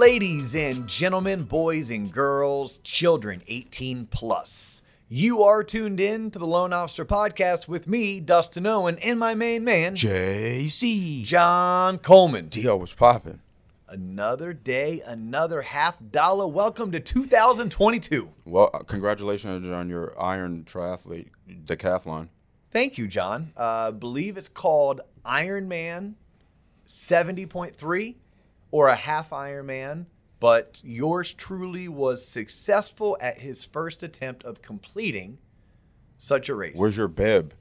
Ladies and gentlemen, boys and girls, children 18 plus, you are tuned in to the Loan Officer Podcast with me, Dustin Owen, and my main man, JC John Coleman. Deal was popping. Another day, another $50. Welcome to 2022. Well, congratulations on your Iron Triathlete Decathlon. Thank you, John. I believe it's called Iron Man 70.3 or a half Iron Man, but yours truly was successful at his first attempt of completing such a race. Where's your bib?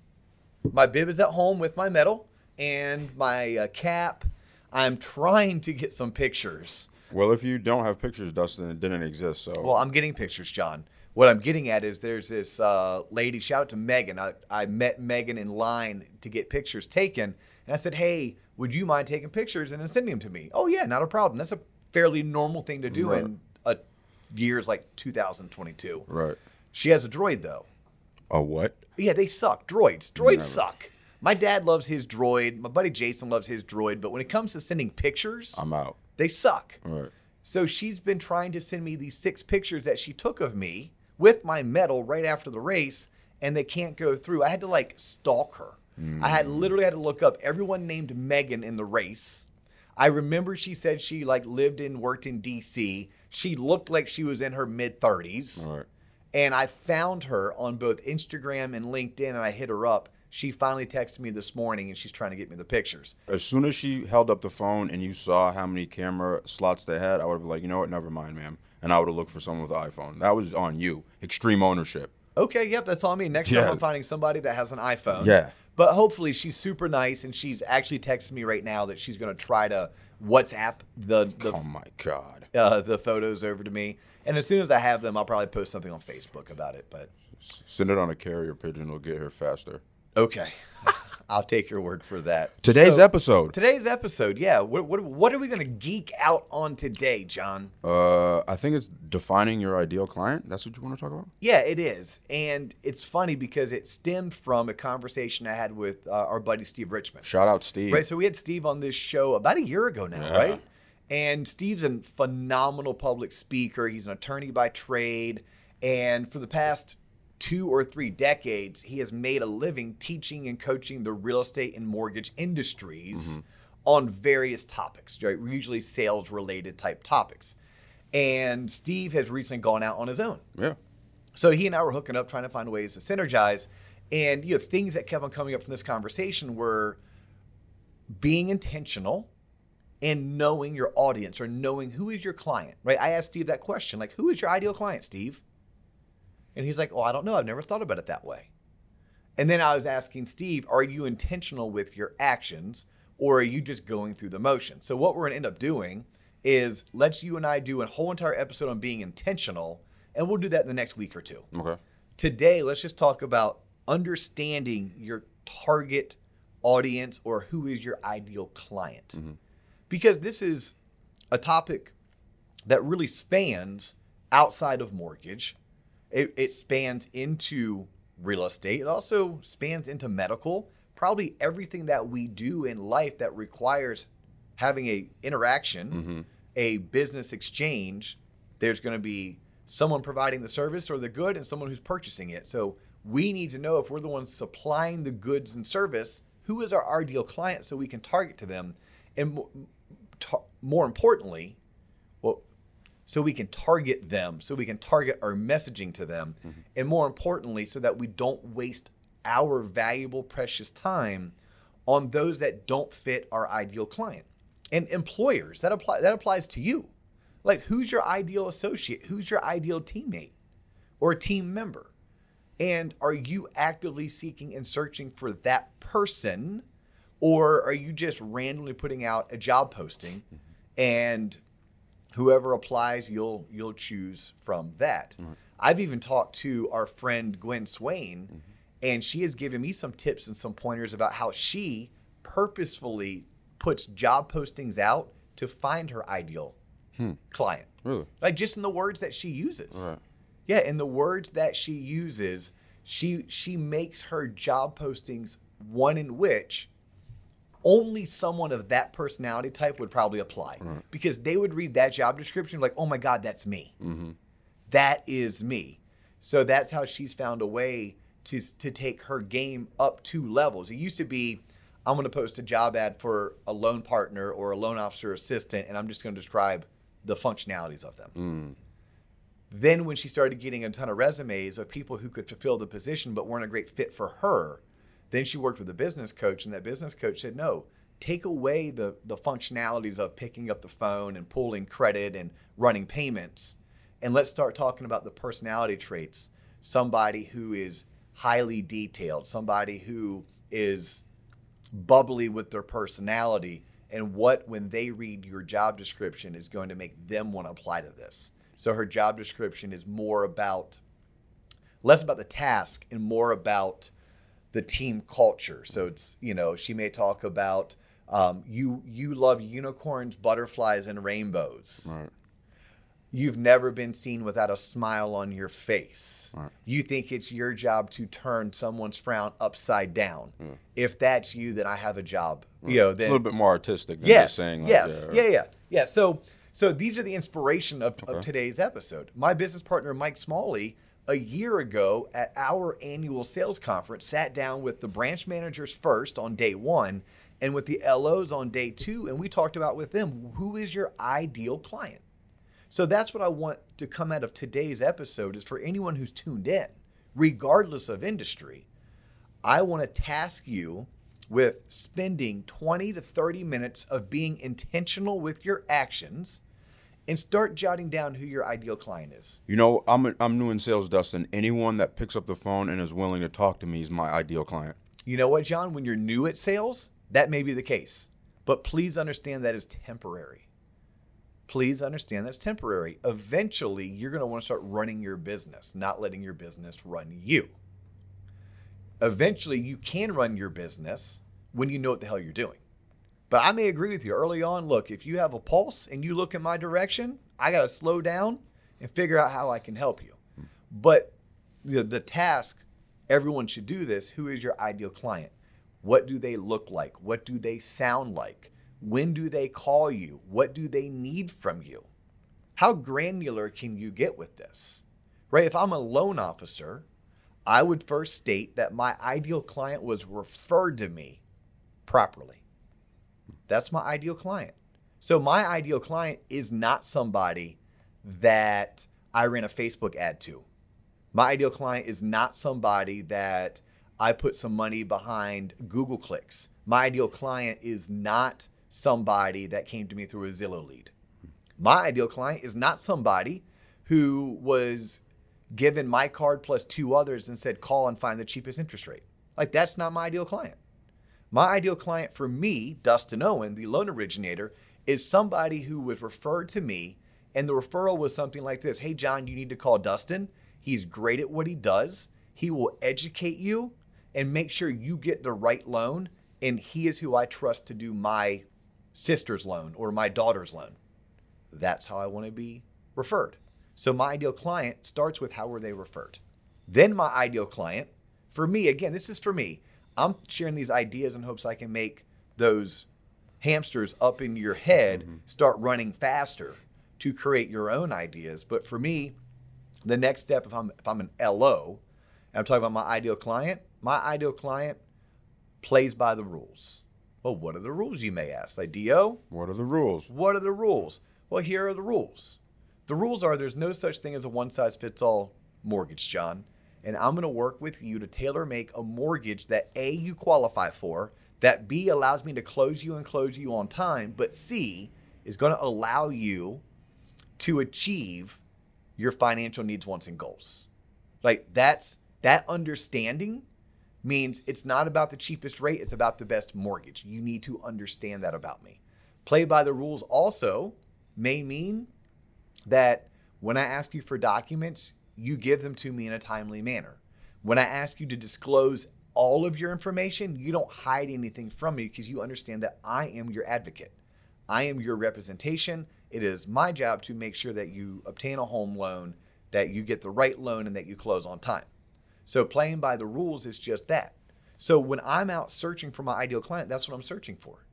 My bib is at home with my medal and my cap. I'm trying to get some pictures. Well, if you don't have pictures, Dustin, it didn't exist. So. Well, I'm getting pictures, John. What I'm getting at is there's this lady, shout out to Megan. I met Megan in line to get pictures taken. And I said, hey, would you mind taking pictures and then sending them to me? Oh, yeah, not a problem. That's a fairly normal thing to do right in years like 2022. Right. She has a droid, though. A what? Yeah, they suck. Droids Never. Suck. My dad loves his droid. My buddy Jason loves his droid. But when it comes to sending pictures, I'm out. They suck. Right. So she's been trying to send me these 6 pictures that she took of me with my medal right after the race, and they can't go through. I had to, like, stalk her. Mm. I had literally had to look up everyone named Megan in the race. I remember she said she, like, worked in D.C. She looked like she was in her mid-30s. Right. And I found her on both Instagram and LinkedIn, and I hit her up. She finally texted me this morning, and she's trying to get me the pictures. As soon as she held up the phone and you saw how many camera slots they had, I would have been like, you know what, never mind, ma'am. And I would have looked for someone with an iPhone. That was on you. Extreme ownership. Okay, yep, that's on me. Next time I'm finding somebody that has an iPhone. Yeah. But hopefully she's super nice, and she's actually texting me right now that she's going to try to WhatsApp the oh, my God. The photos over to me. And as soon as I have them, I'll probably post something on Facebook about it. But send it on a carrier pigeon. It'll get here faster. Okay, I'll take your word for that. Today's episode, yeah. What are we going to geek out on today, John? I think it's defining your ideal client. That's what you want to talk about? Yeah, it is. And it's funny because it stemmed from a conversation I had with our buddy Steve Richmond. Shout out Steve. Right, so we had Steve on this show about a year ago now, right? And Steve's a phenomenal public speaker. He's an attorney by trade. And for the past 2 or 3 decades, he has made a living teaching and coaching the real estate and mortgage industries on various topics, right? Usually sales-related type topics. And Steve has recently gone out on his own. Yeah. So he and I were hooking up, trying to find ways to synergize. And you know, things that kept on coming up from this conversation were being intentional and knowing your audience or knowing who is your client, right? I asked Steve that question, like, who is your ideal client, Steve? And he's like, oh, I don't know. I've never thought about it that way. And then I was asking Steve, are you intentional with your actions or are you just going through the motion? So what we're going to end up doing is let's you and I do a whole entire episode on being intentional, and we'll do that in the next week or two. Okay. Today, let's just talk about understanding your target audience or who is your ideal client. Because this is a topic that really spans outside of mortgage. It spans into real estate. It also spans into medical, probably everything that we do in life that requires having an interaction, a business exchange. There's going to be someone providing the service or the good and someone who's purchasing it. So we need to know if we're the ones supplying the goods and service, who is our ideal client so we can target to them. And more importantly, so we can target them, so we can target our messaging to them. And more importantly, so that we don't waste our valuable, precious time on those that don't fit our ideal client. And employers, that applies to you. Like, who's your ideal associate? Who's your ideal teammate or team member? And are you actively seeking and searching for that person? Or are you just randomly putting out a job posting and whoever applies, you'll choose from that. I've even talked to our friend Gwen Swain, and she has given me some tips and some pointers about how she purposefully puts job postings out to find her ideal client. Really? Like, just in the words that she uses. Right. Yeah, in the words that she uses, she makes her job postings one in which only someone of that personality type would probably apply, right? Because they would read that job description like, oh my God, that's me. Mm-hmm. That is me. So that's how she's found a way to take her game up two levels. It used to be, I'm going to post a job ad for a loan partner or a loan officer assistant, and I'm just going to describe the functionalities of them. Mm. Then when she started getting a ton of resumes of people who could fulfill the position but weren't a great fit for her, then she worked with a business coach, and that business coach said, no, take away the functionalities of picking up the phone and pulling credit and running payments, and let's start talking about the personality traits. Somebody who is highly detailed, somebody who is bubbly with their personality, and what, when they read your job description, is going to make them want to apply to this. So her job description is more about, less about the task and more about the team culture. So it's, you know, she may talk about you love unicorns, butterflies, and rainbows. Right. You've never been seen without a smile on your face. Right. You think it's your job to turn someone's frown upside down. Yeah. If that's you, then I have a job. Right. You know, then, it's a little bit more artistic than just saying like that. Yeah. So these are the inspiration of today's episode. My business partner, Mike Smalley, a year ago at our annual sales conference, sat down with the branch managers first on day one and with the LOs on day two. And we talked about with them, who is your ideal client? So that's what I want to come out of today's episode is for anyone who's tuned in, regardless of industry, I want to task you with spending 20 to 30 minutes of being intentional with your actions and start jotting down who your ideal client is. You know, I'm new in sales, Dustin. Anyone that picks up the phone and is willing to talk to me is my ideal client. You know what, John? When you're new at sales, that may be the case. But please understand that is temporary. Please understand that's temporary. Eventually, you're going to want to start running your business, not letting your business run you. Eventually, you can run your business when you know what the hell you're doing. But I may agree with you early on. Look, if you have a pulse and you look in my direction, I got to slow down and figure out how I can help you. But the task, everyone should do this. Who is your ideal client? What do they look like? What do they sound like? When do they call you? What do they need from you? How granular can you get with this? Right? If I'm a loan officer, I would first state that my ideal client was referred to me properly. That's my ideal client. So my ideal client is not somebody that I ran a Facebook ad to. My ideal client is not somebody that I put some money behind Google clicks. My ideal client is not somebody that came to me through a Zillow lead. My ideal client is not somebody who was given my card plus two others and said, call and find the cheapest interest rate. Like, that's not my ideal client. My ideal client for me, Dustin Owen, the loan originator, is somebody who was referred to me, and the referral was something like this. Hey, John, you need to call Dustin. He's great at what he does. He will educate you and make sure you get the right loan, and he is who I trust to do my sister's loan or my daughter's loan. That's how I want to be referred. So my ideal client starts with how were they referred. Then my ideal client, for me, again, this is for me. I'm sharing these ideas in hopes I can make those hamsters up in your head start running faster to create your own ideas. But for me, the next step, if I'm an LO, and I'm talking about my ideal client plays by the rules. Well, what are the rules, you may ask? Like, D.O.? What are the rules? What are the rules? Well, here are the rules. The rules are there's no such thing as a one-size-fits-all mortgage, John. And I'm going to work with you to tailor-make a mortgage that, A, you qualify for, that, B, allows me to close you on time, but, C, is going to allow you to achieve your financial needs, wants, and goals. Like, that understanding means it's not about the cheapest rate, it's about the best mortgage. You need to understand that about me. Play by the rules also may mean that when I ask you for documents, you give them to me in a timely manner. When I ask you to disclose all of your information, you don't hide anything from me because you understand that I am your advocate. I am your representation. It is my job to make sure that you obtain a home loan, that you get the right loan, and that you close on time. So playing by the rules is just that. So when I'm out searching for my ideal client, that's what I'm searching for.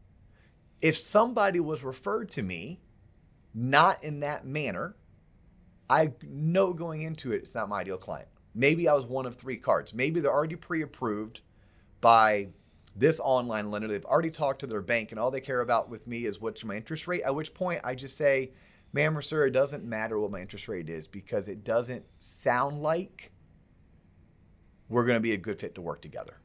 If somebody was referred to me, not in that manner, I know going into it, it's not my ideal client. Maybe I was one of three cards. Maybe they're already pre-approved by this online lender. They've already talked to their bank and all they care about with me is what's my interest rate, at which point I just say, ma'am or sir, it doesn't matter what my interest rate is because it doesn't sound like we're going to be a good fit to work together.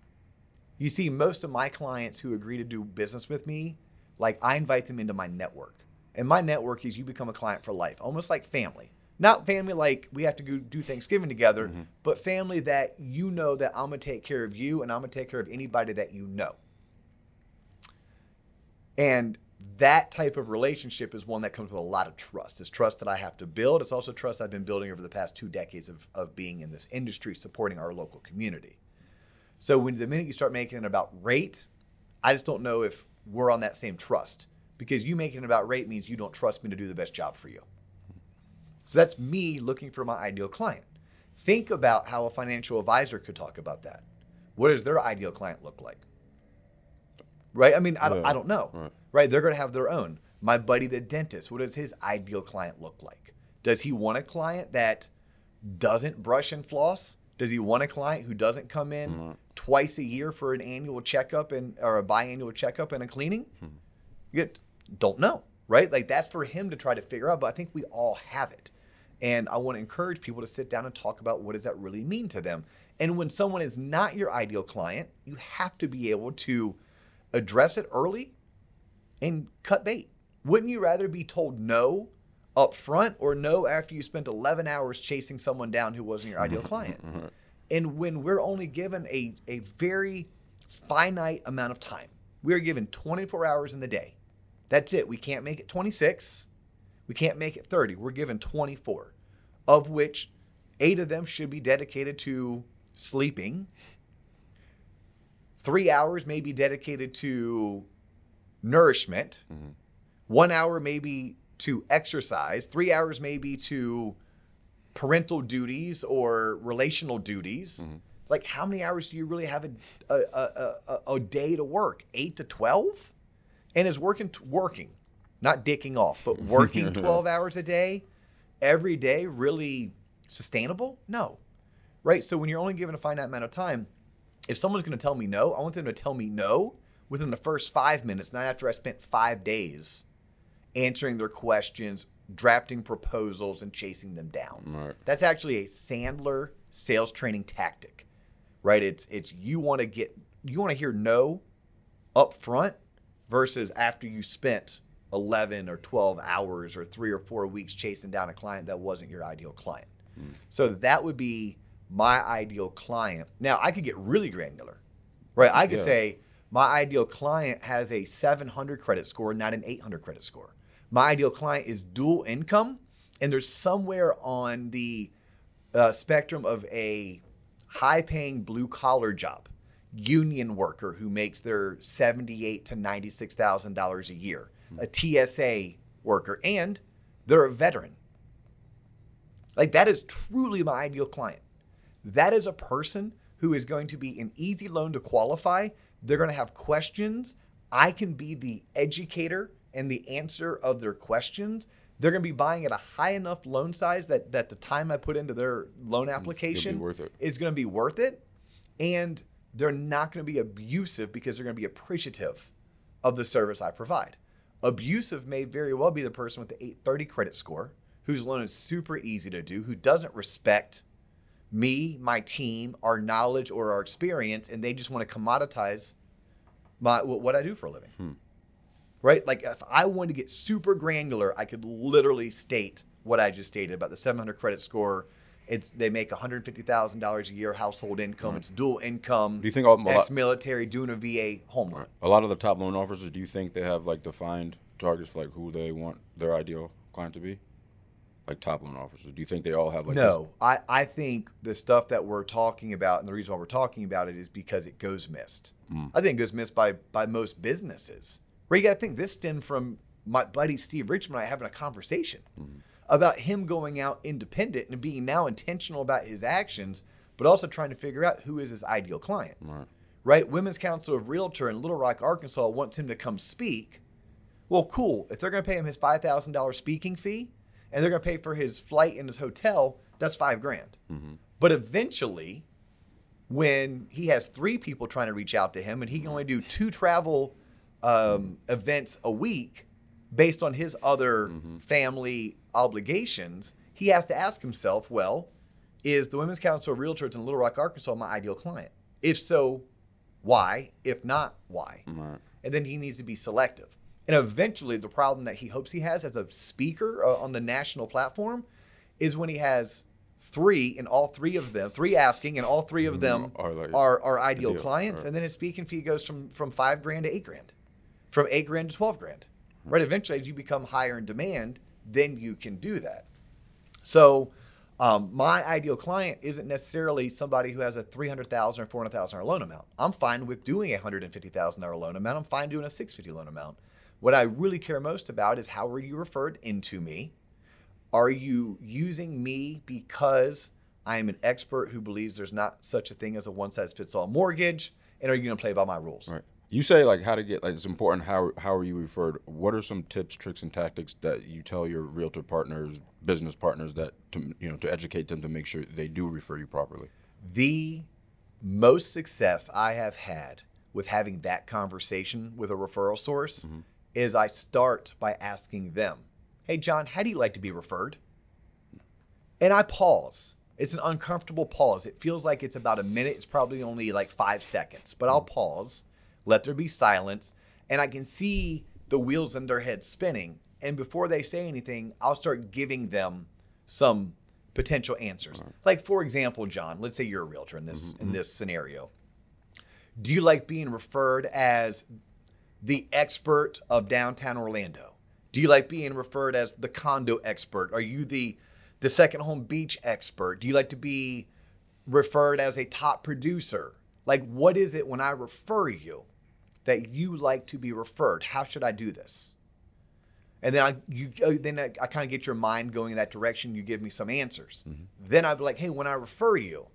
You see, most of my clients who agree to do business with me, like I invite them into my network. And my network is you become a client for life, almost like family. Not family like we have to go do Thanksgiving together, mm-hmm. but family that you know that I'm going to take care of you and I'm going to take care of anybody that you know. And that type of relationship is one that comes with a lot of trust. It's trust that I have to build. It's also trust I've been building over the past 2 decades of being in this industry, supporting our local community. So when the minute you start making it about rate, I just don't know if we're on that same trust because you making it about rate means you don't trust me to do the best job for you. So that's me looking for my ideal client. Think about how a financial advisor could talk about that. What does their ideal client look like? Right? I mean, I don't know. Right? They're going to have their own. My buddy, the dentist, what does his ideal client look like? Does he want a client that doesn't brush and floss? Does he want a client who doesn't come in twice a year for an annual checkup and or a biannual checkup and a cleaning? You don't know, right? Like that's for him to try to figure out, but I think we all have it. And I want to encourage people to sit down and talk about what does that really mean to them. And when someone is not your ideal client, you have to be able to address it early and cut bait. Wouldn't you rather be told no up front or no after you spent 11 hours chasing someone down who wasn't your ideal client? And when we're only given a very finite amount of time, we are given 24 hours in the day. That's it. We can't make it 26. We can't make it 30. We're given 24, of which 8 of them should be dedicated to sleeping. 3 hours may be dedicated to nourishment. 1 hour may be to exercise. 3 hours may be to parental duties or relational duties. Like how many hours do you really have a day to work? 8 to 12? And is working. Not dicking off, but working 12 hours a day, every day, really sustainable? No, right? So when you're only given a finite amount of time, if someone's going to tell me no, I want them to tell me no within the first 5 minutes, not after I spent 5 days answering their questions, drafting proposals, and chasing them down. Right. That's actually a Sandler sales training tactic, right? It's you want to hear no up front versus after you spent 11 or 12 hours or 3 or 4 weeks chasing down a client that wasn't your ideal client. So that would be my ideal client. Now I could get really granular, right? I could say my ideal client has a 700 credit score, not an 800 credit score. My ideal client is dual income and they're somewhere on the spectrum of a high paying blue collar job, union worker who makes their $78,000 to $96,000 a year, a TSA worker, and they're a veteran. Like that is truly my ideal client. That is a person who is going to be an easy loan to qualify. They're going to have questions. I can be the educator and the answer of their questions. They're going to be buying at a high enough loan size that the time I put into their loan application is going to be worth it. And they're not going to be abusive because they're going to be appreciative of the service I provide. Abusive may very well be the person with the 830 credit score, whose loan is super easy to do, who doesn't respect me, my team, our knowledge, or our experience, and they just want to commoditize what I do for a living. Right? Like if I wanted to get super granular, I could literally state what I just stated about the 700 credit score. They make $150,000 a year household income. Right. It's dual income. Do you think ex-military doing a VA home loan? Right. A lot of the top loan officers, do you think they have like defined targets for like who they want their ideal client to be? Like top loan officers, do you think they all have like No, this? I think the stuff that we're talking about and the reason why we're talking about it is because it goes missed. I think it goes missed by most businesses. Right? You got to think this stemmed from my buddy Steve Richmond and I having a conversation about him going out independent and being now intentional about his actions, but also trying to figure out who is his ideal client. Right. right? Women's Council of Realtor in Little Rock, Arkansas wants him to come speak. Well, cool. If they're going to pay him his $5,000 speaking fee and they're going to pay for his flight and his hotel, that's $5,000. Mm-hmm. But eventually, when he has three people trying to reach out to him and he can only do two travel events a week based on his other family obligations, he has to ask himself, well, is the Women's Council of Realtors in Little Rock, Arkansas my ideal client? If so, why? If not, why? Right. And then he needs to be selective. And eventually the problem that he hopes he has as a speaker on the national platform is when he has three and all three of them, three asking and all three of them are ideal clients. Right. And then his speaking fee goes from $5,000 to $8,000, from $8,000 to $12,000, right? Eventually as you become higher in demand, then you can do that. So my ideal client isn't necessarily somebody who has a $300,000 or $400,000 loan amount. I'm fine with doing a $150,000 loan amount. I'm fine doing a $650,000 loan amount. What I really care most about is, how are you referred into me? Are you using me because I am an expert who believes there's not such a thing as a one-size-fits-all mortgage? And are you going to play by my rules? Right. You say like how to get, like, it's important how are you referred? What are some tips, tricks, and tactics that you tell your realtor partners, business partners, that to educate them to make sure they do refer you properly? The most success I have had with having that conversation with a referral source is I start by asking them, hey, John, how do you like to be referred? And I pause. It's an uncomfortable pause. It feels like it's about a minute. It's probably only like 5 seconds, but I'll pause, let there be silence, and I can see the wheels in their head spinning. And before they say anything, I'll start giving them some potential answers. Right. Like, for example, John, let's say you're a realtor in this in this scenario. Do you like being referred as the expert of downtown Orlando? Do you like being referred as the condo expert? Are you the second home beach expert? Do you like to be referred as a top producer? Like, what is it when I refer you that you like to be referred? How should I do this? And then I kind of get your mind going in that direction. You give me some answers. Then I'd be like, hey, when I refer you,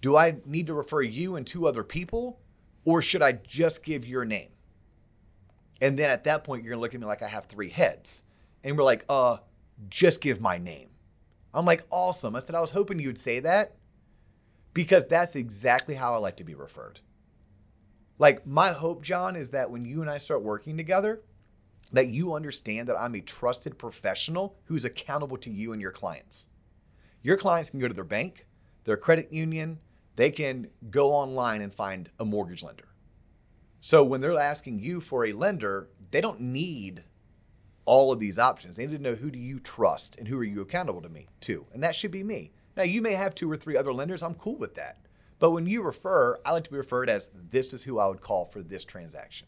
do I need to refer you and two other people, or should I just give your name? And then at that point, you're gonna look at me like I have three heads. And we're like, just give my name. I'm like, awesome. I said, I was hoping you would say that, because that's exactly how I like to be referred. Like, my hope, John, is that when you and I start working together, that you understand that I'm a trusted professional who's accountable to you and your clients. Your clients can go to their bank, their credit union, they can go online and find a mortgage lender. So when they're asking you for a lender, they don't need all of these options. They need to know, who do you trust and who are you accountable to me to? And that should be me. Now, you may have two or three other lenders. I'm cool with that. But when you refer, I like to be referred as, this is who I would call for this transaction.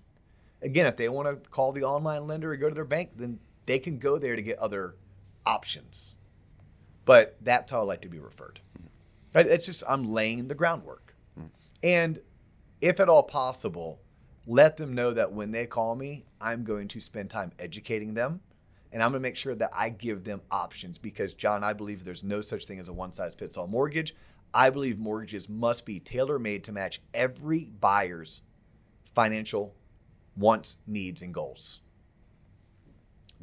Again, if they want to call the online lender or go to their bank, then they can go there to get other options. But that's how I like to be referred. Right? It's just, I'm laying the groundwork. And if at all possible, let them know that when they call me, I'm going to spend time educating them, and I'm going to make sure that I give them options, because, John, I believe there's no such thing as a one-size-fits-all mortgage. I believe mortgages must be tailor-made to match every buyer's financial wants, needs, and goals.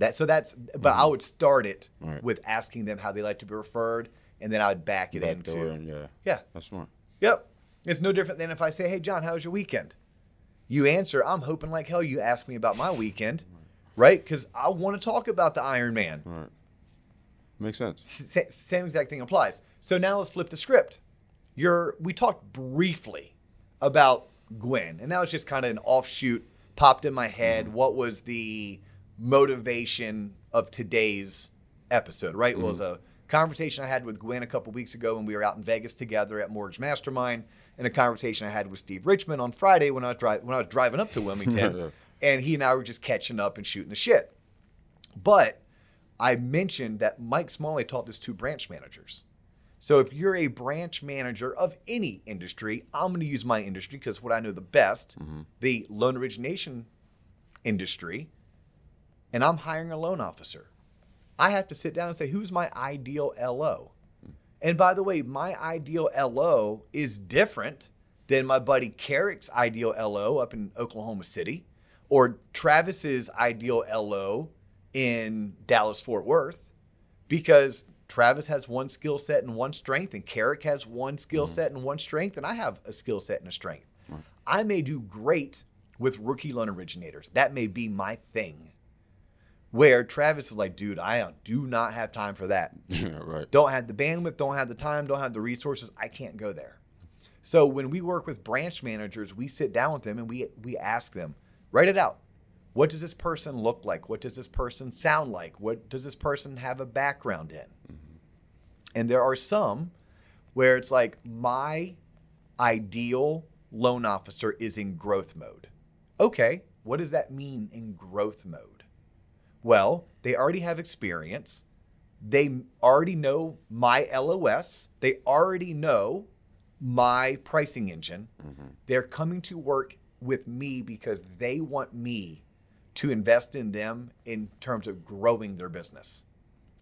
I would start it with asking them how they like to be referred, and then I would back into that's smart. Yep. It's no different than if I say, hey, John, how was your weekend? You answer, I'm hoping like hell you ask me about my weekend, right? Because I want to talk about the Iron Man. Right. Makes sense. Same exact thing applies. So now let's flip the script. We talked briefly about Gwen, and that was just kind of an offshoot, popped in my head. What was the motivation of today's episode, right? It was a conversation I had with Gwen a couple weeks ago when we were out in Vegas together at Mortgage Mastermind, and a conversation I had with Steve Richmond on Friday when I was driving up to Wilmington, and he and I were just catching up and shooting the shit. But I mentioned that Mike Smalley taught this to branch managers. So if you're a branch manager of any industry, I'm going to use my industry because what I know the best, the loan origination industry, and I'm hiring a loan officer. I have to sit down and say, who's my ideal LO? And by the way, my ideal LO is different than my buddy Carrick's ideal LO up in Oklahoma City, or Travis's ideal LO in Dallas, Fort Worth, because Travis has one skill set and one strength, and Carrick has one skill set and one strength, and I have a skill set and a strength. I may do great with rookie loan originators. That may be my thing. Where Travis is like, dude, I do not have time for that. Yeah, right. Don't have the bandwidth, don't have the time, don't have the resources. I can't go there. So when we work with branch managers, we sit down with them and we ask them, write it out. What does this person look like? What does this person sound like? What does this person have a background in? Mm-hmm. And there are some where it's like, my ideal loan officer is in growth mode. Okay, what does that mean in growth mode? Well, they already have experience. They already know my LOS. They already know my pricing engine. Mm-hmm. They're coming to work with me because they want me to invest in them in terms of growing their business.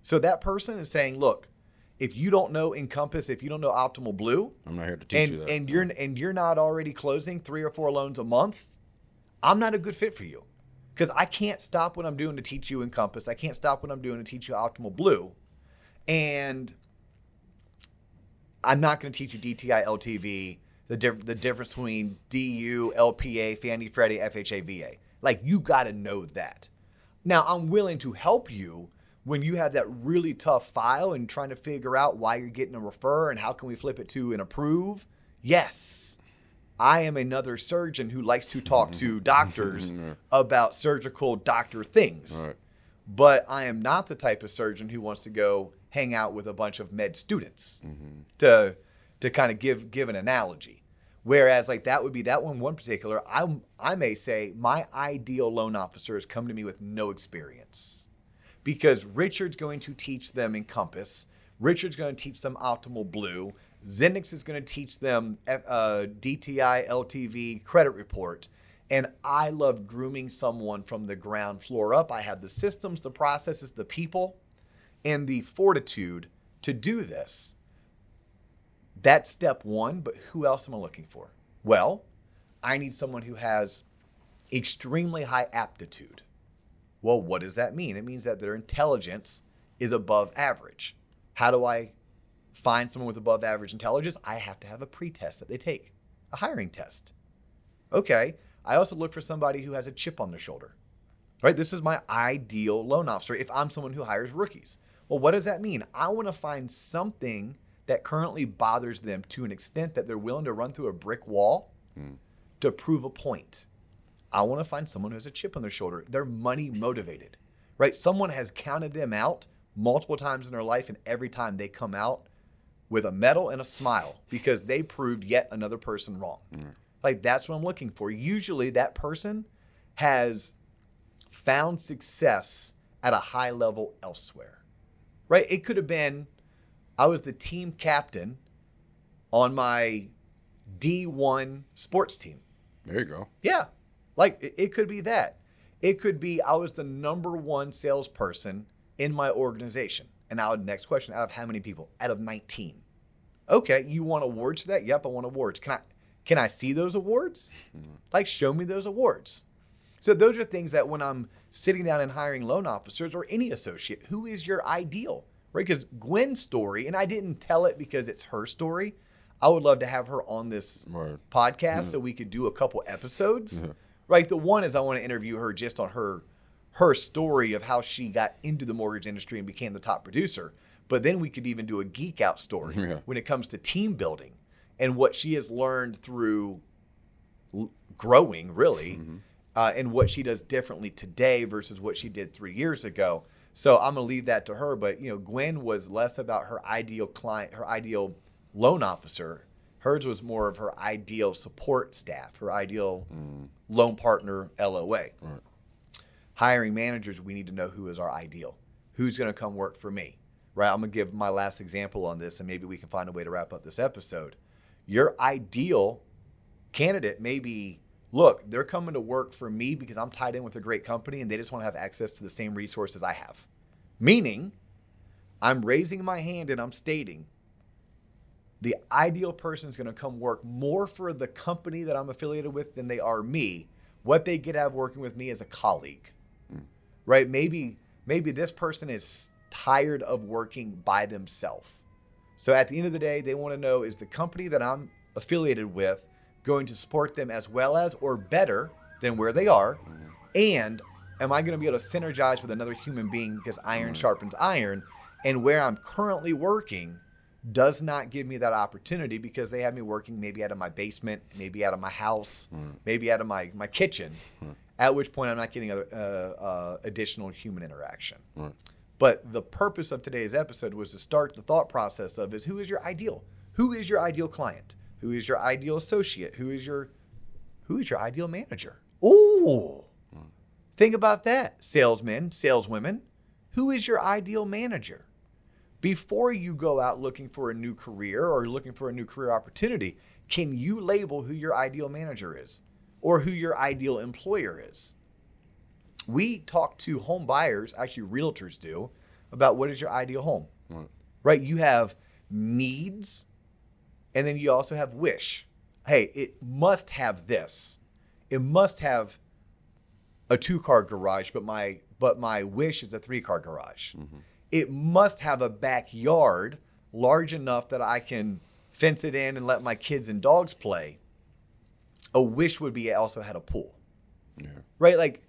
So that person is saying, look, if you don't know Encompass, if you don't know Optimal Blue, I'm not here to teach you that. And you're not already closing 3 or 4 loans a month, I'm not a good fit for you. Because I can't stop what I'm doing to teach you Encompass. I can't stop what I'm doing to teach you Optimal Blue. And I'm not going to teach you DTI, LTV, the difference between DU, LPA, Fannie, Freddie, FHA, VA. Like, you got to know that. Now, I'm willing to help you when you have that really tough file and trying to figure out why you're getting a refer and how can we flip it to an approve. Yes. I am another surgeon who likes to talk to doctors about surgical doctor things. Right. But I am not the type of surgeon who wants to go hang out with a bunch of med students to kind of give an analogy. Whereas like that would be that one particular, I may say my ideal loan officer has come to me with no experience because Richard's going to teach them Encompass. Richard's going to teach them Optimal Blue. Zendix is going to teach them DTI, LTV, credit report. And I love grooming someone from the ground floor up. I have the systems, the processes, the people, and the fortitude to do this. That's step one, but who else am I looking for? Well, I need someone who has extremely high aptitude. Well, what does that mean? It means that their intelligence is above average. How do I find someone with above average intelligence? I have to have a pretest that they take, a hiring test. Okay. I also look for somebody who has a chip on their shoulder, right? This is my ideal loan officer if I'm someone who hires rookies. Well, what does that mean? I want to find something that currently bothers them to an extent that they're willing to run through a brick wall to prove a point. I want to find someone who has a chip on their shoulder. They're money motivated, right? Someone has counted them out multiple times in their life, and every time they come out with a medal and a smile because they proved yet another person wrong. Like, that's what I'm looking for. Usually that person has found success at a high level elsewhere, right? It could have been, I was the team captain on my D1 sports team. There you go. Yeah. Like, it could be that. It could be, I was the number one salesperson in my organization. And now the next question, out of how many people? Out of 19. Okay, you want awards for that? Yep, I want awards. Can I see those awards? Like, show me those awards. So those are things that when I'm sitting down and hiring loan officers or any associate, who is your ideal? Right? Because Gwen's story, and I didn't tell it because it's her story. I would love to have her on this podcast so we could do a couple episodes. Right? The one is I want to interview her just on her story of how she got into the mortgage industry and became the top producer. But then we could even do a geek out story when it comes to team building and what she has learned through growing, really, and what she does differently today versus what she did 3 years ago. So I'm going to leave that to her. But, you know, Gwen was less about her ideal client, her ideal loan officer. Hers was more of her ideal support staff, her ideal loan partner, LOA. Right. Hiring managers, we need to know who is our ideal. Who's going to come work for me, right? I'm going to give my last example on this, and maybe we can find a way to wrap up this episode. Your ideal candidate may be, look, they're coming to work for me because I'm tied in with a great company, and they just want to have access to the same resources I have. Meaning, I'm raising my hand and I'm stating, the ideal person is going to come work more for the company that I'm affiliated with than they are me. What they get out of working with me is a colleague, right? Maybe this person is tired of working by themselves. So at the end of the day, they want to know, is the company that I'm affiliated with going to support them as well as or better than where they are? And am I going to be able to synergize with another human being, because iron sharpens iron, and where I'm currently working does not give me that opportunity because they have me working maybe out of my basement, maybe out of my house, maybe out of my kitchen, at which point I'm not getting other additional human interaction. But the purpose of today's episode was to start the thought process of is who is your ideal? Who is your ideal client? Who is your ideal associate? Who is your ideal manager? Ooh, think about that, salesmen, saleswomen. Who is your ideal manager? Before you go out looking for a new career or looking for a new career opportunity, can you label who your ideal manager is or who your ideal employer is? We talk to home buyers, actually realtors do, about what is your ideal home, right? You have needs, and then you also have wish. Hey, it must have this. It must have a 2-car garage, but my wish is a 3-car garage. It must have a backyard large enough that I can fence it in and let my kids and dogs play. A wish would be it also had a pool, right? Like,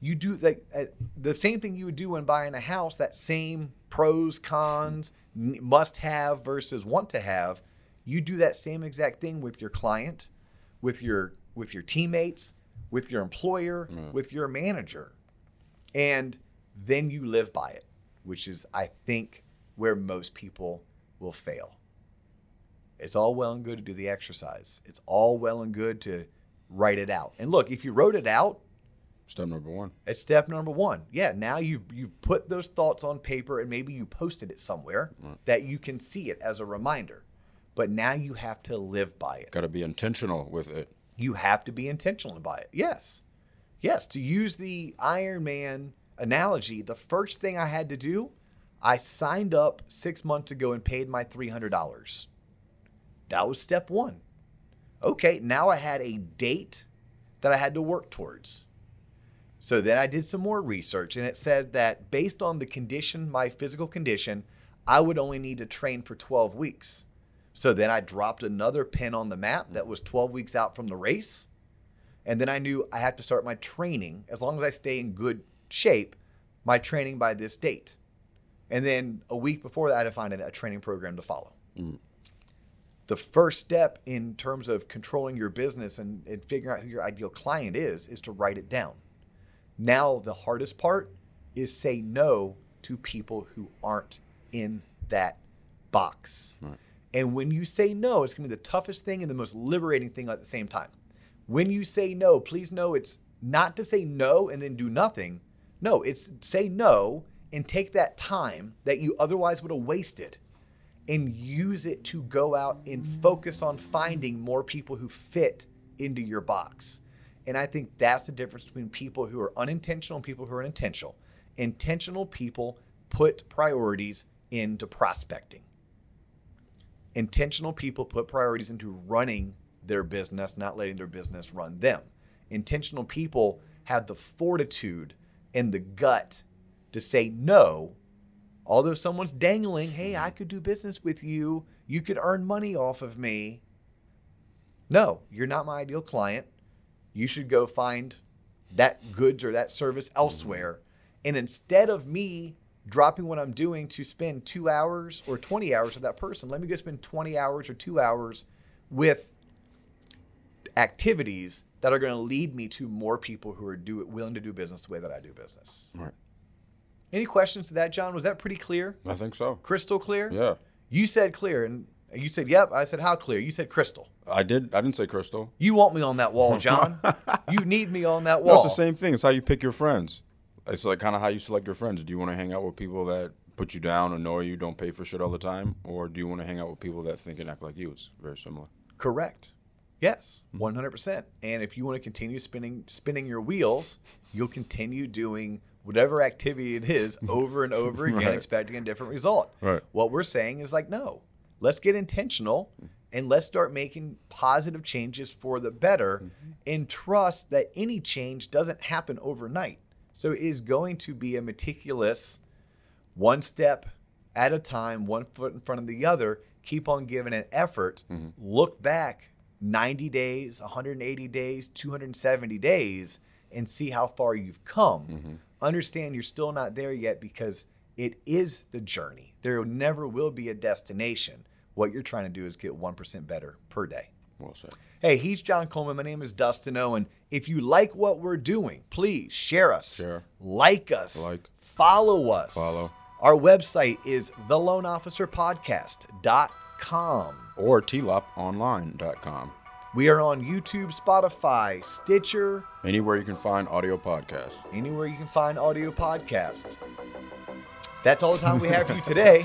you do like the same thing you would do when buying a house, that same pros, cons, must have versus want to have. You do that same exact thing with your client, with your teammates, with your employer, with your manager. And then you live by it, which is, I think, where most people will fail. It's all well and good to do the exercise. It's all well and good to write it out. And look, if you wrote it out, It's step number one. Yeah, now you've put those thoughts on paper and maybe you posted it somewhere that you can see it as a reminder. But now you have to live by it. Got to be intentional with it. You have to be intentional by it. Yes. Yes, to use the Iron Man analogy, the first thing I had to do, I signed up 6 months ago and paid my $300. That was step one. Okay, now I had a date that I had to work towards. So then I did some more research, and it said that based on the condition, my physical condition, I would only need to train for 12 weeks. So then I dropped another pin on the map that was 12 weeks out from the race. And then I knew I had to start my training. As long as I stay in good shape, my training by this date. And then a week before that, I had to find a training program to follow. The first step in terms of controlling your business and figuring out who your ideal client is to write it down. Now the hardest part is say no to people who aren't in that box. And when you say no, it's going to be the toughest thing and the most liberating thing at the same time. When you say no, please know it's not to say no and then do nothing. No, it's say no and take that time that you otherwise would have wasted and use it to go out and focus on finding more people who fit into your box. And I think that's the difference between people who are unintentional and people who are intentional. Intentional people put priorities into prospecting. Intentional people put priorities into running their business, not letting their business run them. Intentional people have the fortitude and the gut to say no. Although someone's dangling, hey, I could do business with you. You could earn money off of me. No, you're not my ideal client. You should go find that goods or that service elsewhere. And instead of me dropping what I'm doing to spend 2 hours or 20 hours with that person, let me go spend 20 hours or 2 hours with activities that are going to lead me to more people who are willing to do business the way that I do business. Right. Any questions to that, John? Was that pretty clear? I think so. Crystal clear? Yeah. You said clear, and you said, yep. I said, how clear? You said crystal. I didn't say crystal. You want me on that wall, John. You need me on that wall. No, it's the same thing. It's how you pick your friends. It's like kind of how you select your friends. Do you want to hang out with people that put you down, annoy you, don't pay for shit all the time? Or do you want to hang out with people that think and act like you? It's very similar. Correct. Yes, 100%. And if you want to continue spinning your wheels, you'll continue doing whatever activity it is over and over again, expecting a different result. Right. What we're saying is like, no. Let's get intentional and let's start making positive changes for the better and trust that any change doesn't happen overnight. So it is going to be a meticulous, one step at a time, one foot in front of the other, keep on giving an effort, look back 90 days, 180 days, 270 days, and see how far you've come. Understand you're still not there yet because it is the journey. There never will be a destination. What you're trying to do is get 1% better per day. Well said. Hey, he's John Coleman. My name is Dustin Owen. If you like what we're doing, please share us, like us, follow us. Our website is theloanofficerpodcast.com or TLOPOnline.com. We are on YouTube, Spotify, Stitcher. Anywhere you can find audio podcasts. That's all the time we have for you today.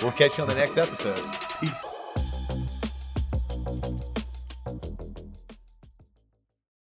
We'll catch you on the next episode. Peace.